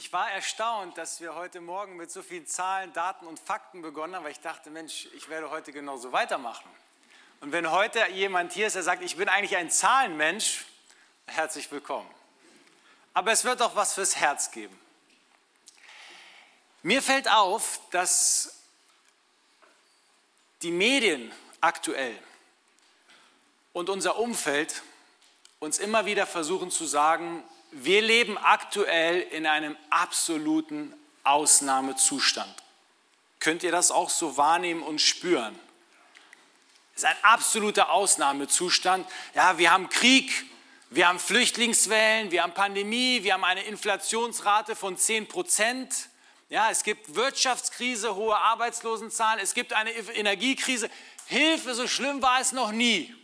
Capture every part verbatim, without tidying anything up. Ich war erstaunt, dass wir heute Morgen mit so vielen Zahlen, Daten und Fakten begonnen haben, weil ich dachte, Mensch, ich werde heute genauso weitermachen. Und wenn heute jemand hier ist, der sagt, ich bin eigentlich ein Zahlenmensch, herzlich willkommen. Aber es wird auch was fürs Herz geben. Mir fällt auf, dass die Medien aktuell und unser Umfeld uns immer wieder versuchen zu sagen, wir leben aktuell in einem absoluten Ausnahmezustand. Könnt ihr das auch so wahrnehmen und spüren? Es ist ein absoluter Ausnahmezustand. Ja, wir haben Krieg, wir haben Flüchtlingswellen, wir haben Pandemie, wir haben eine Inflationsrate von zehn Prozent. Ja, es gibt Wirtschaftskrise, hohe Arbeitslosenzahlen, es gibt eine Energiekrise. Hilfe, so schlimm war es noch nie.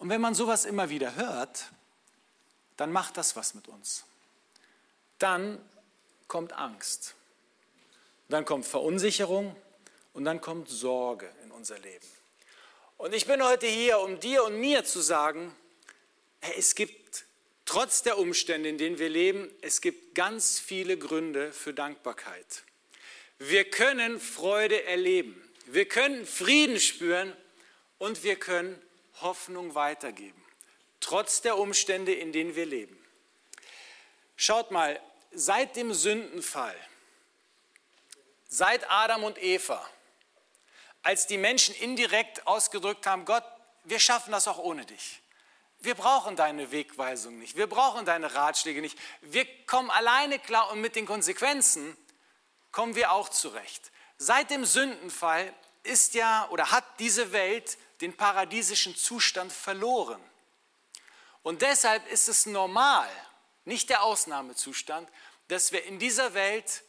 Und wenn man sowas immer wieder hört, dann macht das was mit uns. Dann kommt Angst, dann kommt Verunsicherung und dann kommt Sorge in unser Leben. Und ich bin heute hier, um dir und mir zu sagen, es gibt trotz der Umstände, in denen wir leben, es gibt ganz viele Gründe für Dankbarkeit. Wir können Freude erleben, wir können Frieden spüren und wir können Hoffnung weitergeben, trotz der Umstände, in denen wir leben. Schaut mal, seit dem Sündenfall, seit Adam und Eva, als die Menschen indirekt ausgedrückt haben, Gott, wir schaffen das auch ohne dich. Wir brauchen deine Wegweisung nicht, wir brauchen deine Ratschläge nicht. Wir kommen alleine klar und mit den Konsequenzen kommen wir auch zurecht. Seit dem Sündenfall ist ja oder hat diese Welt den paradiesischen Zustand verloren. Und deshalb ist es normal, nicht der Ausnahmezustand, dass wir in dieser Welt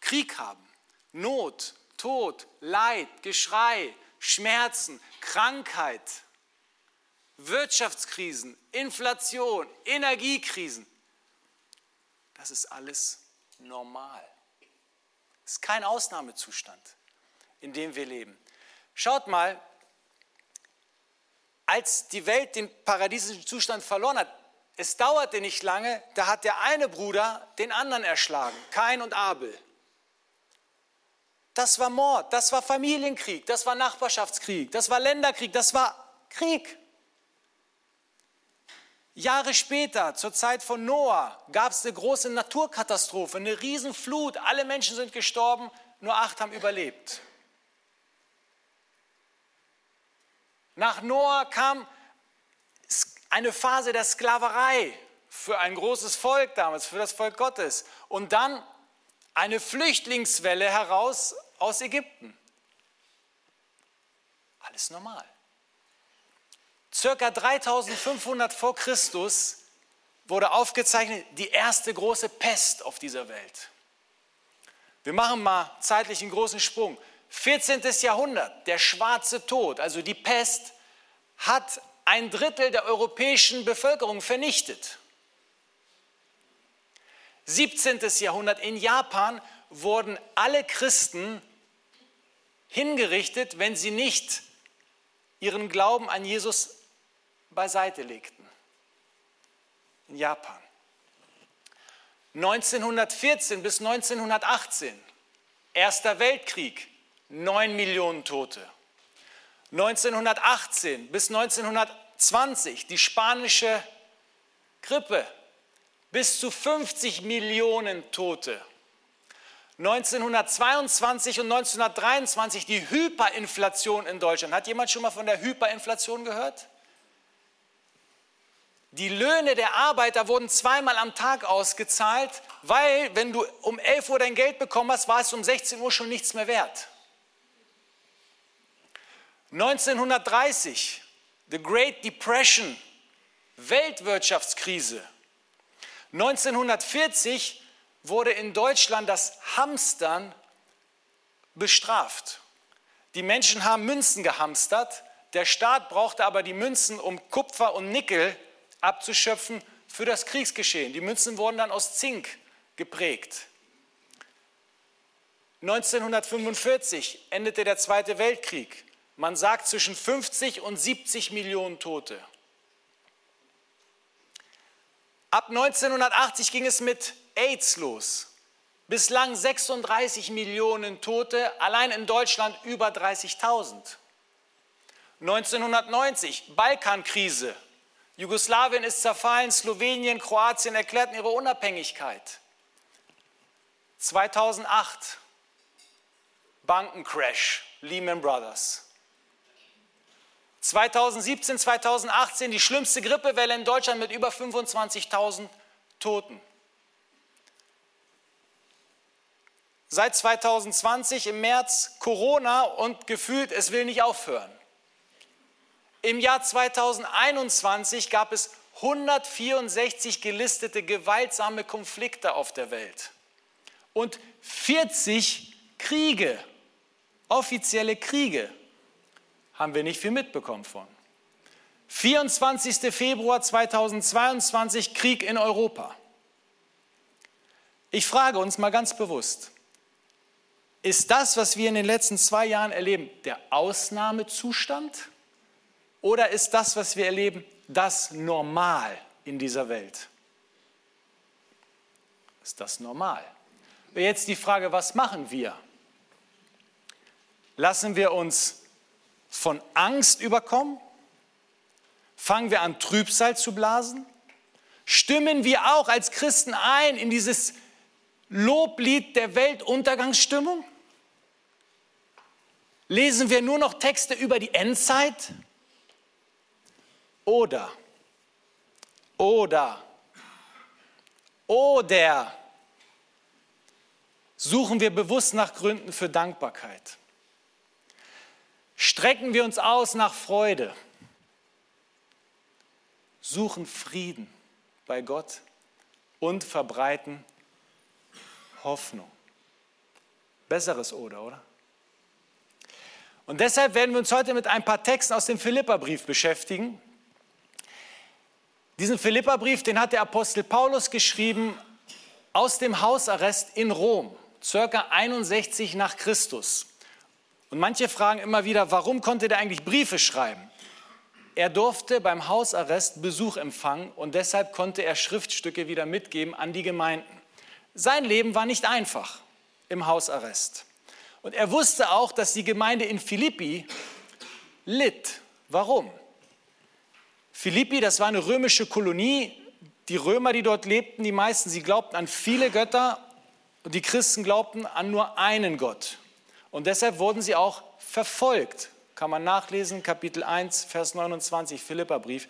Krieg haben, Not, Tod, Leid, Geschrei, Schmerzen, Krankheit, Wirtschaftskrisen, Inflation, Energiekrisen. Das ist alles normal. Es ist kein Ausnahmezustand, in dem wir leben. Schaut mal, als die Welt den paradiesischen Zustand verloren hat, es dauerte nicht lange, da hat der eine Bruder den anderen erschlagen, Kain und Abel. Das war Mord, das war Familienkrieg, das war Nachbarschaftskrieg, das war Länderkrieg, das war Krieg. Jahre später, zur Zeit von Noah, gab es eine große Naturkatastrophe, eine Riesenflut, alle Menschen sind gestorben, nur acht haben überlebt. Nach Noah kam eine Phase der Sklaverei für ein großes Volk damals, für das Volk Gottes. Und dann eine Flüchtlingswelle heraus aus Ägypten. Alles normal. Circa dreitausendfünfhundert vor Christus wurde aufgezeichnet die erste große Pest auf dieser Welt. Wir machen mal zeitlich einen großen Sprung. vierzehntes Jahrhundert, der schwarze Tod, also die Pest, hat ein Drittel der europäischen Bevölkerung vernichtet. siebzehntes Jahrhundert, in Japan wurden alle Christen hingerichtet, wenn sie nicht ihren Glauben an Jesus beiseite legten. In Japan. neunzehnhundertvierzehn bis neunzehnhundertachtzehn, Erster Weltkrieg. neun Millionen Tote. neunzehnhundertachtzehn bis neunzehnhundertzwanzig die spanische Grippe, bis zu fünfzig Millionen Tote. neunzehnhundertzweiundzwanzig und neunzehnhundertdreiundzwanzig die Hyperinflation in Deutschland. Hat jemand schon mal von der Hyperinflation gehört? Die Löhne der Arbeiter wurden zweimal am Tag ausgezahlt, weil, wenn du um elf Uhr dein Geld bekommen hast, war es um sechzehn Uhr schon nichts mehr wert. neunzehnhundertdreißig, The Great Depression, Weltwirtschaftskrise. neunzehnhundertvierzig wurde in Deutschland das Hamstern bestraft. Die Menschen haben Münzen gehamstert, der Staat brauchte aber die Münzen, um Kupfer und Nickel abzuschöpfen für das Kriegsgeschehen. Die Münzen wurden dann aus Zink geprägt. neunzehnhundertfünfundvierzig endete der Zweite Weltkrieg. Man sagt zwischen fünfzig und siebzig Millionen Tote. Ab neunzehnhundertachtzig ging es mit AIDS los. Bislang sechsunddreißig Millionen Tote, allein in Deutschland über dreißigtausend. neunzehnhundertneunzig, Balkankrise. Jugoslawien ist zerfallen, Slowenien, Kroatien erklärten ihre Unabhängigkeit. zweitausendacht, Bankencrash, Lehman Brothers. zweitausendsiebzehn, zweitausendachtzehn, die schlimmste Grippewelle in Deutschland mit über fünfundzwanzigtausend Toten. Seit zweitausendzwanzig im März Corona und gefühlt, es will nicht aufhören. Im Jahr zweitausendeinundzwanzig gab es hundertvierundsechzig gelistete gewaltsame Konflikte auf der Welt und vierzig Kriege, offizielle Kriege. Haben wir nicht viel mitbekommen von. vierundzwanzigster Februar zweitausendzweiundzwanzig, Krieg in Europa. Ich frage uns mal ganz bewusst, ist das, was wir in den letzten zwei Jahren erleben, der Ausnahmezustand? Oder ist das, was wir erleben, das Normal in dieser Welt? Ist das normal? Jetzt die Frage, was machen wir? Lassen wir uns von Angst überkommen? Fangen wir an, Trübsal zu blasen? Stimmen wir auch als Christen ein in dieses Loblied der Weltuntergangsstimmung? Lesen wir nur noch Texte über die Endzeit? Oder, oder, oder suchen wir bewusst nach Gründen für Dankbarkeit? Strecken wir uns aus nach Freude, suchen Frieden bei Gott und verbreiten Hoffnung. Besseres oder, oder? Und deshalb werden wir uns heute mit ein paar Texten aus dem Philipperbrief beschäftigen. Diesen Philipperbrief, den hat der Apostel Paulus geschrieben aus dem Hausarrest in Rom, ca. einundsechzig nach Christus. Und manche fragen immer wieder, warum konnte der eigentlich Briefe schreiben? Er durfte beim Hausarrest Besuch empfangen und deshalb konnte er Schriftstücke wieder mitgeben an die Gemeinden. Sein Leben war nicht einfach im Hausarrest. Und er wusste auch, dass die Gemeinde in Philippi litt. Warum? Philippi, das war eine römische Kolonie. Die Römer, die dort lebten, die meisten, sie glaubten an viele Götter und die Christen glaubten an nur einen Gott. Und deshalb wurden sie auch verfolgt. Kann man nachlesen, Kapitel eins, Vers neunundzwanzig, Philipperbrief.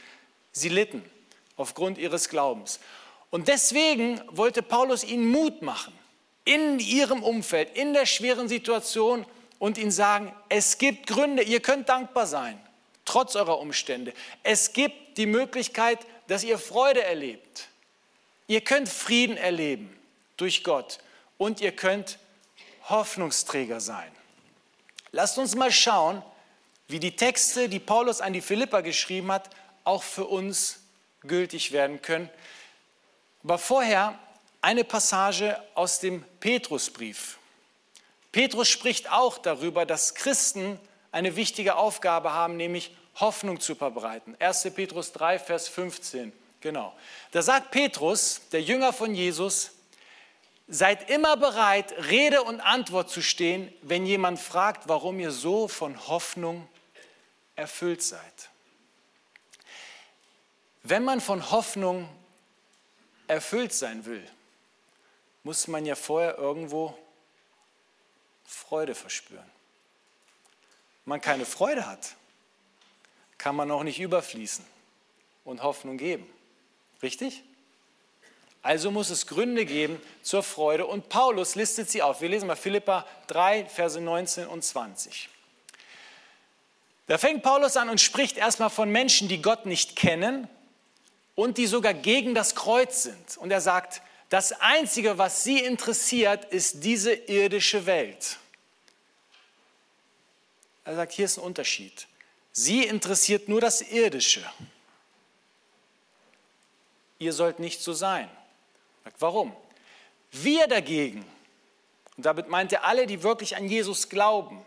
Sie litten aufgrund ihres Glaubens. Und deswegen wollte Paulus ihnen Mut machen, in ihrem Umfeld, in der schweren Situation und ihnen sagen, es gibt Gründe, ihr könnt dankbar sein, trotz eurer Umstände. Es gibt die Möglichkeit, dass ihr Freude erlebt. Ihr könnt Frieden erleben durch Gott und ihr könnt Hoffnungsträger sein. Lasst uns mal schauen, wie die Texte, die Paulus an die Philipper geschrieben hat, auch für uns gültig werden können. Aber vorher eine Passage aus dem Petrusbrief. Petrus spricht auch darüber, dass Christen eine wichtige Aufgabe haben, nämlich Hoffnung zu verbreiten. erster Petrus drei, Vers fünfzehn. Genau. Da sagt Petrus, der Jünger von Jesus, seid immer bereit, Rede und Antwort zu stehen, wenn jemand fragt, warum ihr so von Hoffnung erfüllt seid. Wenn man von Hoffnung erfüllt sein will, muss man ja vorher irgendwo Freude verspüren. Wenn man keine Freude hat, kann man auch nicht überfließen und Hoffnung geben. Richtig? Also muss es Gründe geben zur Freude und Paulus listet sie auf. Wir lesen mal Philipper drei, Verse neunzehn und zwanzig. Da fängt Paulus an und spricht erstmal von Menschen, die Gott nicht kennen und die sogar gegen das Kreuz sind. Und er sagt, das Einzige, was sie interessiert, ist diese irdische Welt. Er sagt, hier ist ein Unterschied. Sie interessiert nur das Irdische. Ihr sollt nicht so sein. Warum? Wir dagegen, und damit meint er alle, die wirklich an Jesus glauben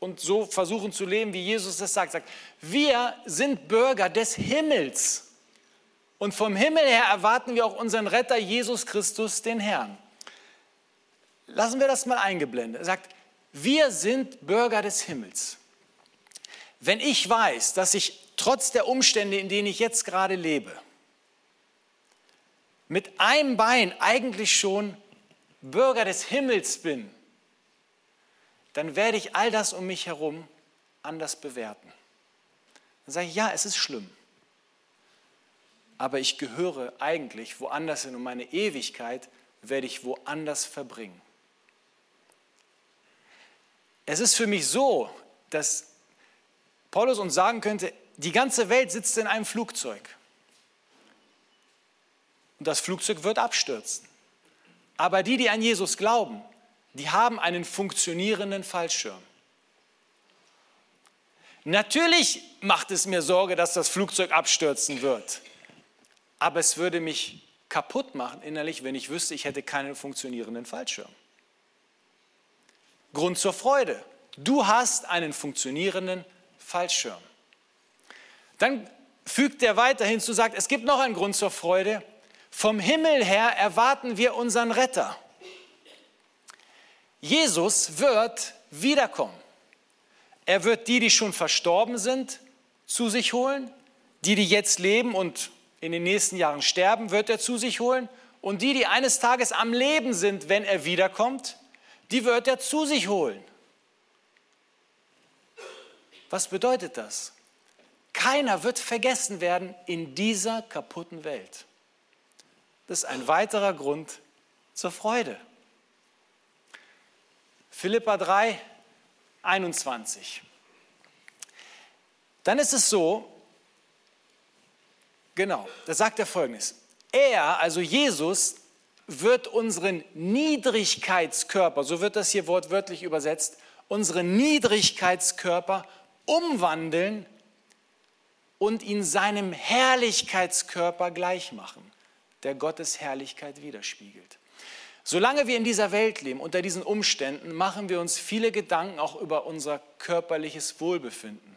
und so versuchen zu leben, wie Jesus es sagt, sagt, wir sind Bürger des Himmels. Und vom Himmel her erwarten wir auch unseren Retter Jesus Christus, den Herrn. Lassen wir das mal eingeblendet. Er sagt, wir sind Bürger des Himmels. Wenn ich weiß, dass ich trotz der Umstände, in denen ich jetzt gerade lebe, mit einem Bein eigentlich schon Bürger des Himmels bin, dann werde ich all das um mich herum anders bewerten. Dann sage ich, ja, es ist schlimm, aber ich gehöre eigentlich woanders hin und meine Ewigkeit werde ich woanders verbringen. Es ist für mich so, dass Paulus uns sagen könnte, die ganze Welt sitzt in einem Flugzeug und das Flugzeug wird abstürzen. Aber die, die an Jesus glauben, die haben einen funktionierenden Fallschirm. Natürlich macht es mir Sorge, dass das Flugzeug abstürzen wird. Aber es würde mich kaputt machen innerlich, wenn ich wüsste, ich hätte keinen funktionierenden Fallschirm. Grund zur Freude. Du hast einen funktionierenden Fallschirm. Dann fügt er weiter hinzu, sagt, es gibt noch einen Grund zur Freude. Vom Himmel her erwarten wir unseren Retter. Jesus wird wiederkommen. Er wird die, die schon verstorben sind, zu sich holen. Die, die jetzt leben und in den nächsten Jahren sterben, wird er zu sich holen. Und die, die eines Tages am Leben sind, wenn er wiederkommt, die wird er zu sich holen. Was bedeutet das? Keiner wird vergessen werden in dieser kaputten Welt. Das ist ein weiterer Grund zur Freude. Philipper drei, einundzwanzig. Dann ist es so, genau, da sagt er Folgendes. Er, also Jesus, wird unseren Niedrigkeitskörper, so wird das hier wortwörtlich übersetzt, unseren Niedrigkeitskörper umwandeln und ihn seinem Herrlichkeitskörper gleichmachen, der Gottes Herrlichkeit widerspiegelt. Solange wir in dieser Welt leben, unter diesen Umständen, machen wir uns viele Gedanken auch über unser körperliches Wohlbefinden.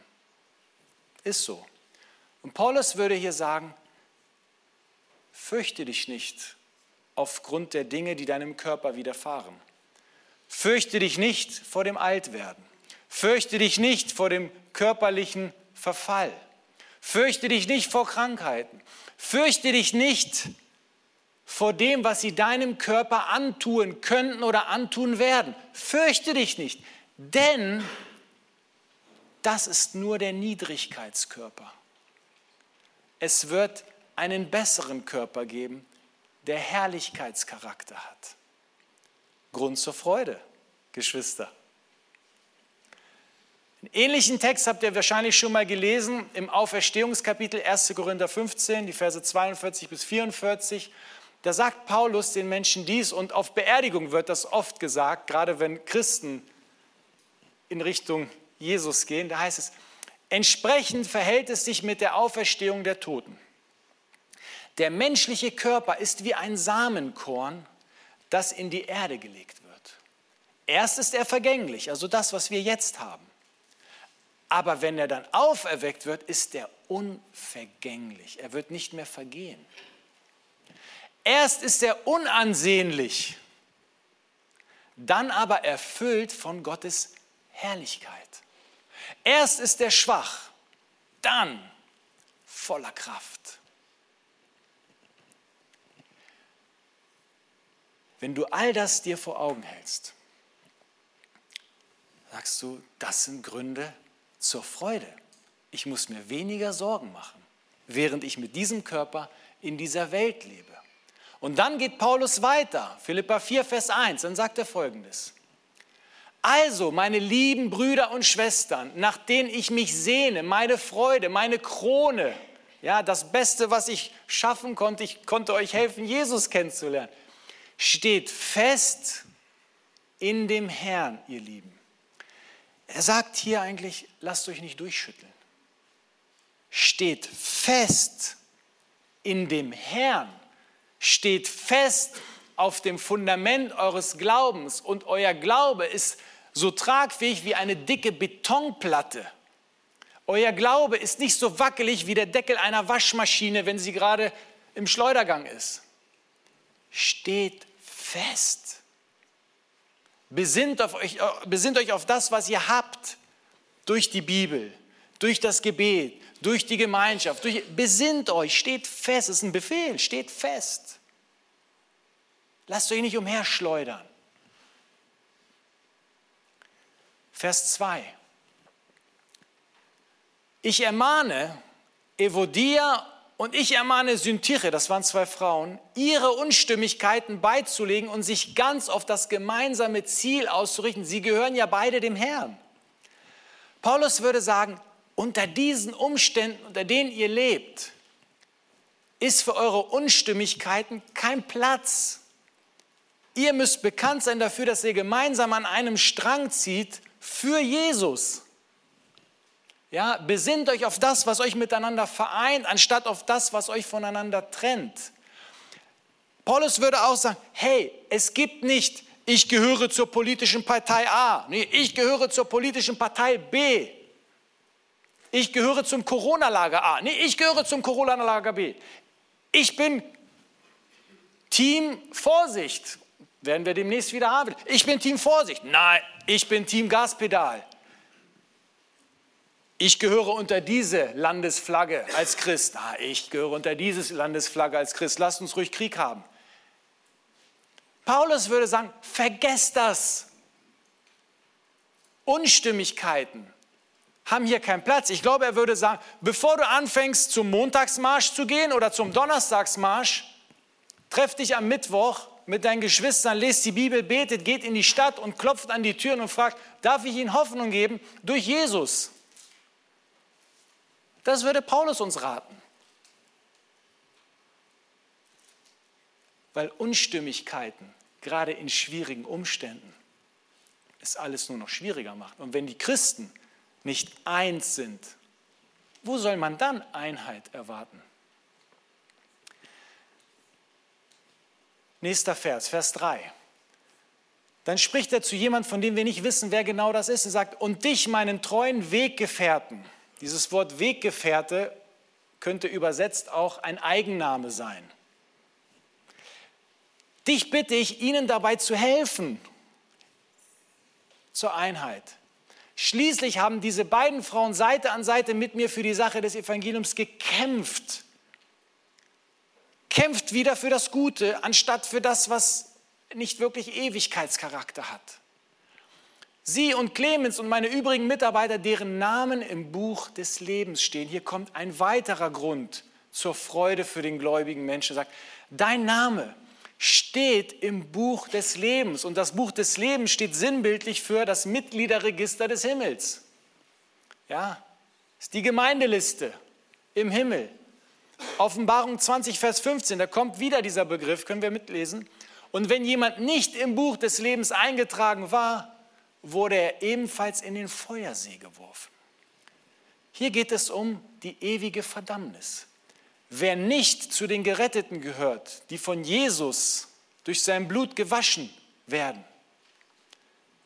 Ist so. Und Paulus würde hier sagen, fürchte dich nicht aufgrund der Dinge, die deinem Körper widerfahren. Fürchte dich nicht vor dem Altwerden. Fürchte dich nicht vor dem körperlichen Verfall. Fürchte dich nicht vor Krankheiten. Fürchte dich nicht vor dem, was sie deinem Körper antun könnten oder antun werden. Fürchte dich nicht, denn das ist nur der Niedrigkeitskörper. Es wird einen besseren Körper geben, der Herrlichkeitscharakter hat. Grund zur Freude, Geschwister. Einen ähnlichen Text habt ihr wahrscheinlich schon mal gelesen im Auferstehungskapitel erstes Korinther fünfzehn, die Verse zweiundvierzig bis vierundvierzig. Da sagt Paulus den Menschen dies, und auf Beerdigung wird das oft gesagt, gerade wenn Christen in Richtung Jesus gehen. Da heißt es, entsprechend verhält es sich mit der Auferstehung der Toten. Der menschliche Körper ist wie ein Samenkorn, das in die Erde gelegt wird. Erst ist er vergänglich, also das, was wir jetzt haben. Aber wenn er dann auferweckt wird, ist er unvergänglich. Er wird nicht mehr vergehen. Erst ist er unansehnlich, dann aber erfüllt von Gottes Herrlichkeit. Erst ist er schwach, dann voller Kraft. Wenn du all das dir vor Augen hältst, sagst du, das sind Gründe zur Freude. Ich muss mir weniger Sorgen machen, während ich mit diesem Körper in dieser Welt lebe. Und dann geht Paulus weiter, Philipper vier, Vers eins, dann sagt er Folgendes. Also, meine lieben Brüder und Schwestern, nach denen ich mich sehne, meine Freude, meine Krone, ja, das Beste, was ich schaffen konnte, ich konnte euch helfen, Jesus kennenzulernen, steht fest in dem Herrn, ihr Lieben. Er sagt hier eigentlich, lasst euch nicht durchschütteln. Steht fest in dem Herrn. Steht fest auf dem Fundament eures Glaubens, und euer Glaube ist so tragfähig wie eine dicke Betonplatte. Euer Glaube ist nicht so wackelig wie der Deckel einer Waschmaschine, wenn sie gerade im Schleudergang ist. Steht fest. Besinnt, auf euch, besinnt euch auf das, was ihr habt, durch die Bibel, durch das Gebet, durch die Gemeinschaft. Durch, besinnt euch, steht fest, das ist ein Befehl, steht fest. Lasst euch nicht umherschleudern. Vers zwei. Ich ermahne Evodia und ich ermahne Syntyche, das waren zwei Frauen, ihre Unstimmigkeiten beizulegen und sich ganz auf das gemeinsame Ziel auszurichten. Sie gehören ja beide dem Herrn. Paulus würde sagen, unter diesen Umständen, unter denen ihr lebt, ist für eure Unstimmigkeiten kein Platz. Ihr müsst bekannt sein dafür, dass ihr gemeinsam an einem Strang zieht für Jesus. Ja, besinnt euch auf das, was euch miteinander vereint, anstatt auf das, was euch voneinander trennt. Paulus würde auch sagen, hey, es gibt nicht, ich gehöre zur politischen Partei A, nee, ich gehöre zur politischen Partei B, ich gehöre zum Corona-Lager A, nee, ich gehöre zum Corona-Lager B. Ich bin Team Vorsicht, werden wir demnächst wieder haben. Ich bin Team Vorsicht, nein, ich bin Team Gaspedal. Ich gehöre unter diese Landesflagge als Christ. Ah, ich gehöre unter diese Landesflagge als Christ. Lasst uns ruhig Krieg haben. Paulus würde sagen, vergesst das. Unstimmigkeiten haben hier keinen Platz. Ich glaube, er würde sagen, bevor du anfängst, zum Montagsmarsch zu gehen oder zum Donnerstagsmarsch, treff dich am Mittwoch mit deinen Geschwistern, lest die Bibel, betet, geht in die Stadt und klopft an die Türen und fragt, darf ich Ihnen Hoffnung geben durch Jesus? Das würde Paulus uns raten. Weil Unstimmigkeiten, gerade in schwierigen Umständen, es alles nur noch schwieriger macht. Und wenn die Christen nicht eins sind, wo soll man dann Einheit erwarten? Nächster Vers, Vers drei. Dann spricht er zu jemandem, von dem wir nicht wissen, wer genau das ist, und sagt, und dich, meinen treuen Weggefährten. Dieses Wort Weggefährte könnte übersetzt auch ein Eigenname sein. Dich bitte ich, ihnen dabei zu helfen, zur Einheit. Schließlich haben diese beiden Frauen Seite an Seite mit mir für die Sache des Evangeliums gekämpft. Kämpft wieder für das Gute, anstatt für das, was nicht wirklich Ewigkeitscharakter hat. Sie und Clemens und meine übrigen Mitarbeiter, deren Namen im Buch des Lebens stehen. Hier kommt ein weiterer Grund zur Freude für den gläubigen Menschen. Sagt, dein Name steht im Buch des Lebens. Und das Buch des Lebens steht sinnbildlich für das Mitgliederregister des Himmels. Ja, ist die Gemeindeliste im Himmel. Offenbarung zwanzig, Vers fünfzehn, da kommt wieder dieser Begriff, können wir mitlesen. Und wenn jemand nicht im Buch des Lebens eingetragen war, wurde er ebenfalls in den Feuersee geworfen. Hier geht es um die ewige Verdammnis. Wer nicht zu den Geretteten gehört, die von Jesus durch sein Blut gewaschen werden,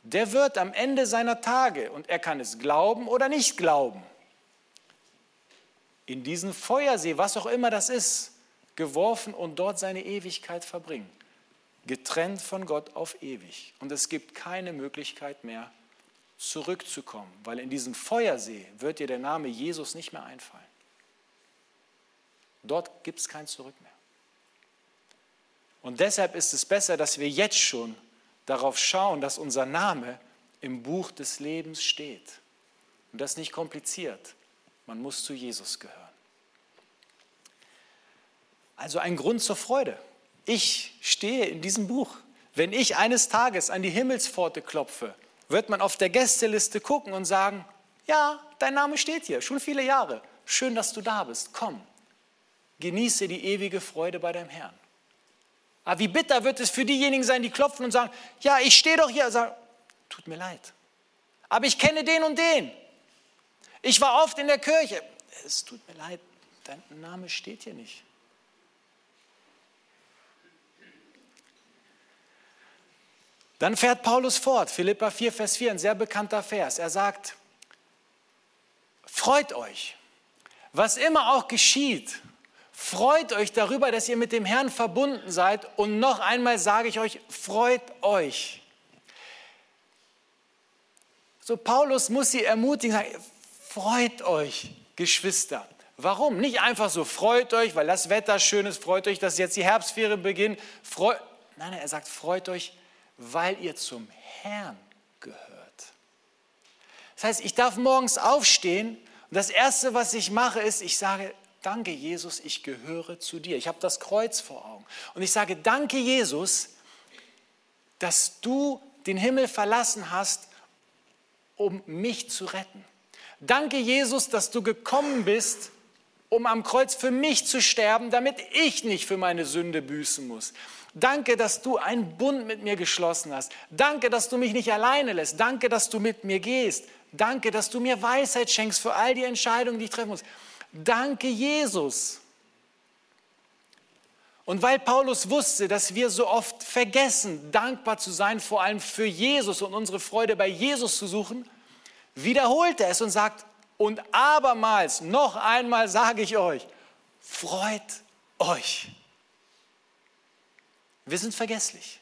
der wird am Ende seiner Tage, und er kann es glauben oder nicht glauben, in diesen Feuersee, was auch immer das ist, geworfen und dort seine Ewigkeit verbringen. Getrennt von Gott auf ewig. Und es gibt keine Möglichkeit mehr, zurückzukommen, weil in diesem Feuersee wird dir der Name Jesus nicht mehr einfallen. Dort gibt es kein Zurück mehr. Und deshalb ist es besser, dass wir jetzt schon darauf schauen, dass unser Name im Buch des Lebens steht. Und das ist nicht kompliziert. Man muss zu Jesus gehören. Also ein Grund zur Freude. Ich stehe in diesem Buch. Wenn ich eines Tages an die Himmelspforte klopfe, wird man auf der Gästeliste gucken und sagen, ja, dein Name steht hier, schon viele Jahre. Schön, dass du da bist. Komm, genieße die ewige Freude bei deinem Herrn. Aber wie bitter wird es für diejenigen sein, die klopfen und sagen, ja, ich stehe doch hier. Sagen, tut mir leid. Aber ich kenne den und den. Ich war oft in der Kirche. Es tut mir leid, dein Name steht hier nicht. Dann fährt Paulus fort, Philipper vier, Vers vier, ein sehr bekannter Vers. Er sagt, freut euch, was immer auch geschieht, Freut euch darüber, dass ihr mit dem Herrn verbunden seid. Und noch einmal sage ich euch, freut euch. So, Paulus muss sie ermutigen, sagen, freut euch, Geschwister. Warum? Nicht einfach so, freut euch, weil das Wetter schön ist, freut euch, dass jetzt die Herbstferien beginnen. Freu Nein, er sagt, freut euch, weil ihr zum Herrn gehört. Das heißt, ich darf morgens aufstehen und das Erste, was ich mache, ist, ich sage, danke Jesus, ich gehöre zu dir. Ich habe das Kreuz vor Augen. Und ich sage, danke Jesus, dass du den Himmel verlassen hast, um mich zu retten. Danke Jesus, dass du gekommen bist, um am Kreuz für mich zu sterben, damit ich nicht für meine Sünde büßen muss. Danke, dass du einen Bund mit mir geschlossen hast. Danke, dass du mich nicht alleine lässt. Danke, dass du mit mir gehst. Danke, dass du mir Weisheit schenkst für all die Entscheidungen, die ich treffen muss. Danke, Jesus. Und weil Paulus wusste, dass wir so oft vergessen, dankbar zu sein, vor allem für Jesus und unsere Freude bei Jesus zu suchen, wiederholt er es und sagt, und abermals, noch einmal sage ich euch, freut euch. Wir sind vergesslich.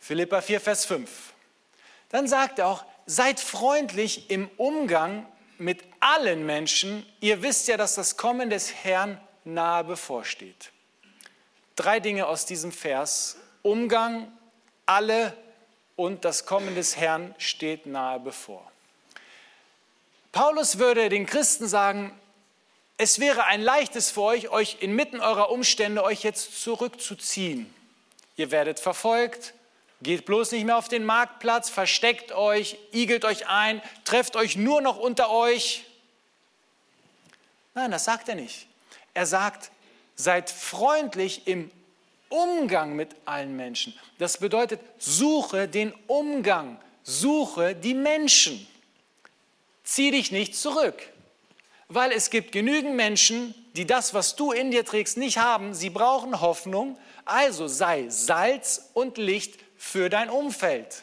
Philipper vier, Vers fünf. Dann sagt er auch, seid freundlich im Umgang mit allen Menschen. Ihr wisst ja, dass das Kommen des Herrn nahe bevorsteht. Drei Dinge aus diesem Vers. Umgang, alle und das Kommen des Herrn steht nahe bevor. Paulus würde den Christen sagen, es wäre ein leichtes für euch, euch inmitten eurer Umstände euch jetzt zurückzuziehen. Ihr werdet verfolgt, geht bloß nicht mehr auf den Marktplatz, versteckt euch, igelt euch ein, trefft euch nur noch unter euch. Nein, das sagt er nicht. Er sagt, seid freundlich im Umgang mit allen Menschen. Das bedeutet, suche den Umgang, suche die Menschen. Zieh dich nicht zurück. Weil es gibt genügend Menschen, die das, was du in dir trägst, nicht haben. Sie brauchen Hoffnung. Also sei Salz und Licht für dein Umfeld.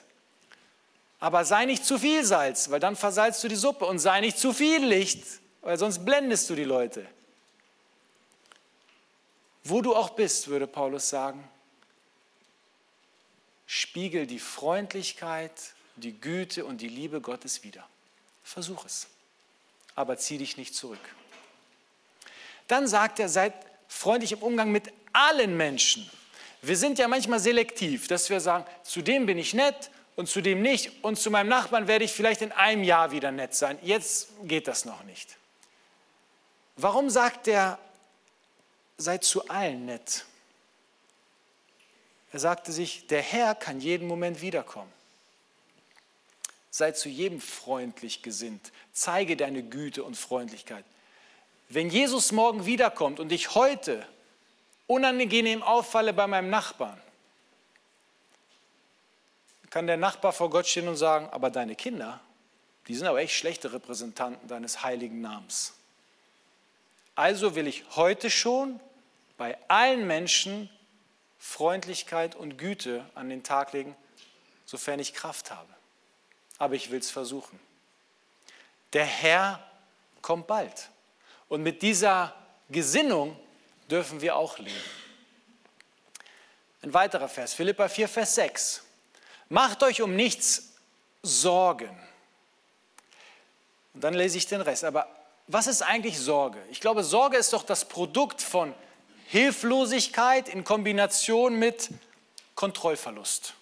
Aber sei nicht zu viel Salz, weil dann versalzt du die Suppe. Und sei nicht zu viel Licht, weil sonst blendest du die Leute. Wo du auch bist, würde Paulus sagen, spiegel die Freundlichkeit, die Güte und die Liebe Gottes wider. Versuch es. Aber zieh dich nicht zurück. Dann sagt er, seid freundlich im Umgang mit allen Menschen. Wir sind ja manchmal selektiv, dass wir sagen, zu dem bin ich nett und zu dem nicht und zu meinem Nachbarn werde ich vielleicht in einem Jahr wieder nett sein. Jetzt geht das noch nicht. Warum sagt er, seid zu allen nett? Er sagte sich, der Herr kann jeden Moment wiederkommen. Sei zu jedem freundlich gesinnt. Zeige deine Güte und Freundlichkeit. Wenn Jesus morgen wiederkommt und ich heute unangenehm auffalle bei meinem Nachbarn, kann der Nachbar vor Gott stehen und sagen, aber deine Kinder, die sind aber echt schlechte Repräsentanten deines heiligen Namens. Also will ich heute schon bei allen Menschen Freundlichkeit und Güte an den Tag legen, sofern ich Kraft habe. Aber ich will es versuchen. Der Herr kommt bald. Und mit dieser Gesinnung dürfen wir auch leben. Ein weiterer Vers, Philipper vier, Vers sechs. Macht euch um nichts Sorgen. Und dann lese ich den Rest. Aber was ist eigentlich Sorge? Ich glaube, Sorge ist doch das Produkt von Hilflosigkeit in Kombination mit Kontrollverlust.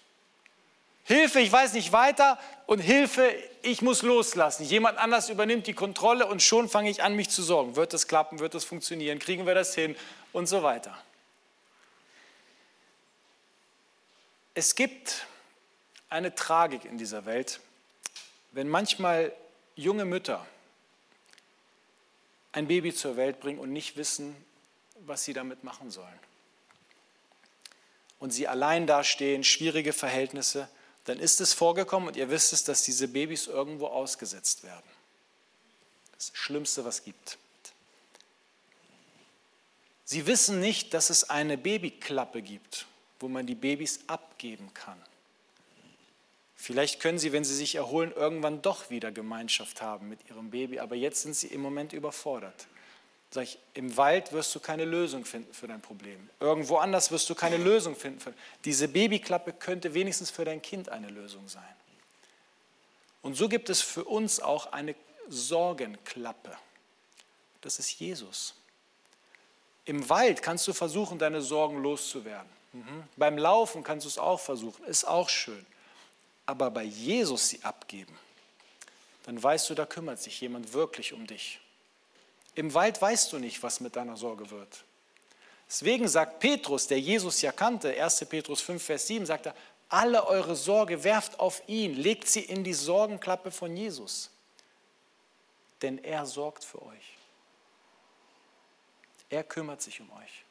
Hilfe, ich weiß nicht weiter und Hilfe, ich muss loslassen. Jemand anders übernimmt die Kontrolle und schon fange ich an, mich zu sorgen. Wird das klappen? Wird das funktionieren? Kriegen wir das hin? Und so weiter. Es gibt eine Tragik in dieser Welt, wenn manchmal junge Mütter ein Baby zur Welt bringen und nicht wissen, was sie damit machen sollen. Und sie allein dastehen, schwierige Verhältnisse, dann ist es vorgekommen und ihr wisst es, dass diese Babys irgendwo ausgesetzt werden. Das Schlimmste, was es gibt. Sie wissen nicht, dass es eine Babyklappe gibt, wo man die Babys abgeben kann. Vielleicht können sie, wenn sie sich erholen, irgendwann doch wieder Gemeinschaft haben mit ihrem Baby, aber jetzt sind sie im Moment überfordert. Sag ich, im Wald wirst du keine Lösung finden für dein Problem. Irgendwo anders wirst du keine Lösung finden. Für, diese Babyklappe könnte wenigstens für dein Kind eine Lösung sein. Und so gibt es für uns auch eine Sorgenklappe. Das ist Jesus. Im Wald kannst du versuchen, deine Sorgen loszuwerden. Mhm. Beim Laufen kannst du es auch versuchen, ist auch schön. Aber bei Jesus sie abgeben, dann weißt du, da kümmert sich jemand wirklich um dich. Im Wald weißt du nicht, was mit deiner Sorge wird. Deswegen sagt Petrus, der Jesus ja kannte, erster Petrus fünf, Vers sieben, sagt er, alle eure Sorge werft auf ihn, legt sie in die Sorgenklappe von Jesus. Denn er sorgt für euch. Er kümmert sich um euch.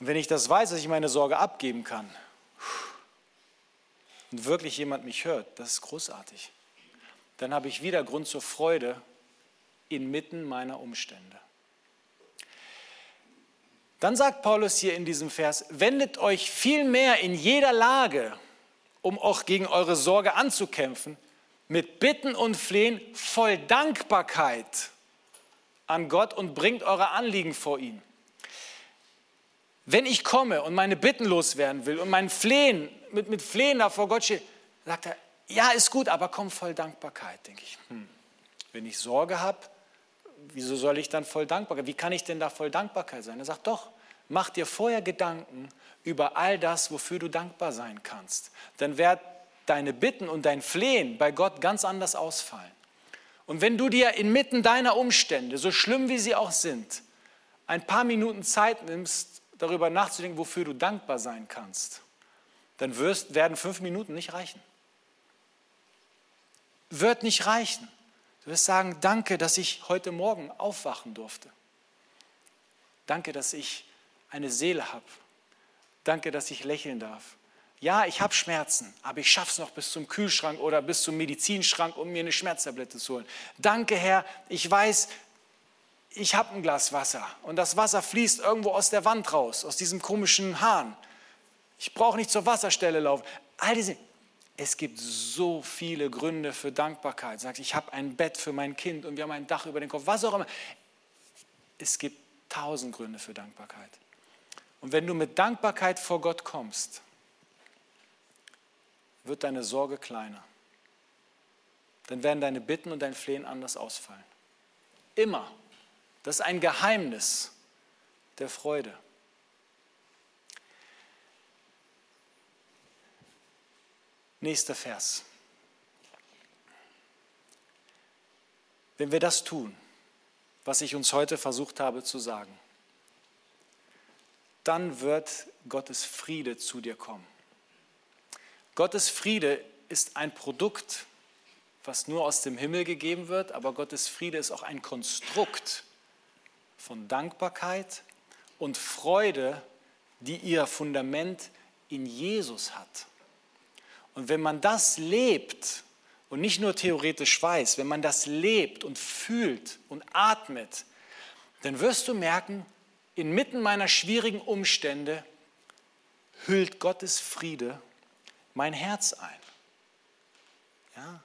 Und wenn ich das weiß, dass ich meine Sorge abgeben kann und wirklich jemand mich hört, das ist großartig. Dann habe ich wieder Grund zur Freude inmitten meiner Umstände. Dann sagt Paulus hier in diesem Vers, wendet euch vielmehr in jeder Lage, um auch gegen eure Sorge anzukämpfen, mit Bitten und Flehen voll Dankbarkeit an Gott und bringt eure Anliegen vor ihn. Wenn ich komme und meine Bitten loswerden will und mein Flehen, mit, mit Flehen da vor Gott steht, sagt er, ja, ist gut, aber komm voll Dankbarkeit, denke ich. Hm. Wenn ich Sorge habe, wieso soll ich dann voll Dankbarkeit, wie kann ich denn da voll Dankbarkeit sein? Er sagt, doch, mach dir vorher Gedanken über all das, wofür du dankbar sein kannst. Dann werden deine Bitten und dein Flehen bei Gott ganz anders ausfallen. Und wenn du dir inmitten deiner Umstände, so schlimm wie sie auch sind, ein paar Minuten Zeit nimmst, darüber nachzudenken, wofür du dankbar sein kannst, dann wirst, werden fünf Minuten nicht reichen. Wird nicht reichen. Du wirst sagen, danke, dass ich heute Morgen aufwachen durfte. Danke, dass ich eine Seele habe. Danke, dass ich lächeln darf. Ja, ich habe Schmerzen, aber ich schaffe es noch bis zum Kühlschrank oder bis zum Medizinschrank, um mir eine Schmerztablette zu holen. Danke, Herr, ich weiß, ich habe ein Glas Wasser und das Wasser fließt irgendwo aus der Wand raus, aus diesem komischen Hahn. Ich brauche nicht zur Wasserstelle laufen. All diese Es gibt so viele Gründe für Dankbarkeit. Sagst, ich habe ein Bett für mein Kind und wir haben ein Dach über den Kopf, was auch immer. Es gibt tausend Gründe für Dankbarkeit. Und wenn du mit Dankbarkeit vor Gott kommst, wird deine Sorge kleiner. Dann werden deine Bitten und dein Flehen anders ausfallen. Immer. Das ist ein Geheimnis der Freude. Nächster Vers. Wenn wir das tun, was ich uns heute versucht habe zu sagen, dann wird Gottes Friede zu dir kommen. Gottes Friede ist ein Produkt, was nur aus dem Himmel gegeben wird, aber Gottes Friede ist auch ein Konstrukt von Dankbarkeit und Freude, die ihr Fundament in Jesus hat. Und wenn man das lebt und nicht nur theoretisch weiß, wenn man das lebt und fühlt und atmet, dann wirst du merken, inmitten meiner schwierigen Umstände hüllt Gottes Friede mein Herz ein. Ja?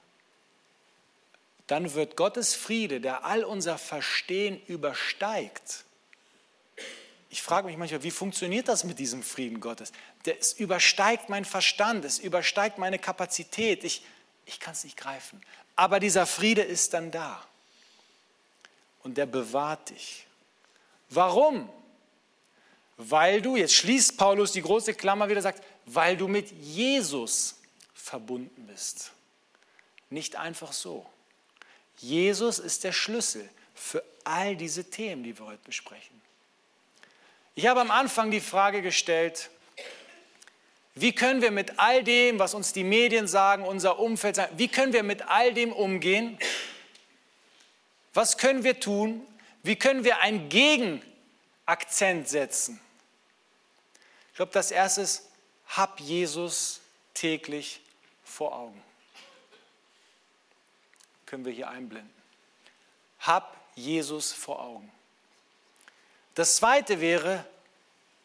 Dann wird Gottes Friede, der all unser Verstehen übersteigt. Ich frage mich manchmal, wie funktioniert das mit diesem Frieden Gottes? Es übersteigt meinen Verstand, es übersteigt meine Kapazität. Ich, ich kann es nicht greifen. Aber dieser Friede ist dann da. Und der bewahrt dich. Warum? Weil du, jetzt schließt Paulus die große Klammer wieder, sagt, weil du mit Jesus verbunden bist. Nicht einfach so. Jesus ist der Schlüssel für all diese Themen, die wir heute besprechen. Ich habe am Anfang die Frage gestellt, wie können wir mit all dem, was uns die Medien sagen, unser Umfeld sagen, wie können wir mit all dem umgehen? Was können wir tun? Wie können wir einen Gegenakzent setzen? Ich glaube, das Erste ist, hab Jesus täglich vor Augen. Können wir hier einblenden. Hab Jesus vor Augen. Das Zweite wäre,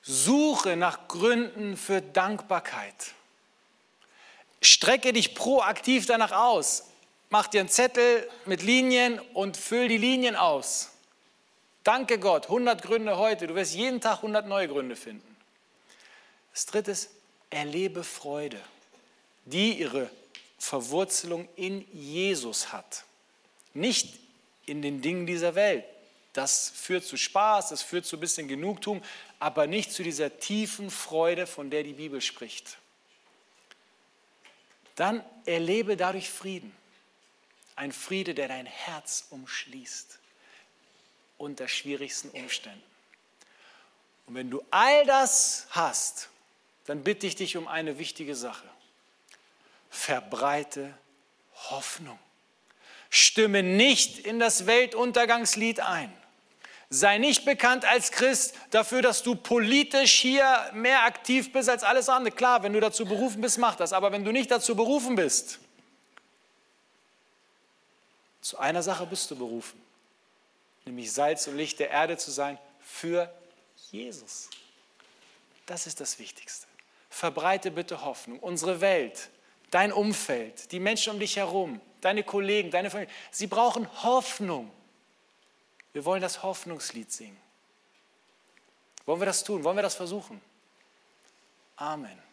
suche nach Gründen für Dankbarkeit. Strecke dich proaktiv danach aus. mach dir einen Zettel mit Linien und füll die Linien aus. Danke Gott, hundert Gründe heute. Du wirst jeden Tag hundert neue Gründe finden. Das dritte ist, erlebe Freude, die ihre Verwurzelung in Jesus hat. Nicht in den Dingen dieser Welt. Das führt zu Spaß, das führt zu ein bisschen Genugtuung, aber nicht zu dieser tiefen Freude, von der die Bibel spricht. Dann erlebe dadurch Frieden. Ein Friede, der dein Herz umschließt. Unter schwierigsten Umständen. Und wenn du all das hast, dann bitte ich dich um eine wichtige Sache. Verbreite Hoffnung. Stimme nicht in das Weltuntergangslied ein. Sei nicht bekannt als Christ dafür, dass du politisch hier mehr aktiv bist als alles andere. Klar, wenn du dazu berufen bist, mach das. Aber wenn du nicht dazu berufen bist, zu einer Sache bist du berufen. Nämlich Salz und Licht der Erde zu sein für Jesus. Das ist das Wichtigste. Verbreite bitte Hoffnung. Unsere Welt, dein Umfeld, die Menschen um dich herum, deine Kollegen, deine Familie, sie brauchen Hoffnung. Wir wollen das Hoffnungslied singen. Wollen wir das tun? Wollen wir das versuchen? Amen.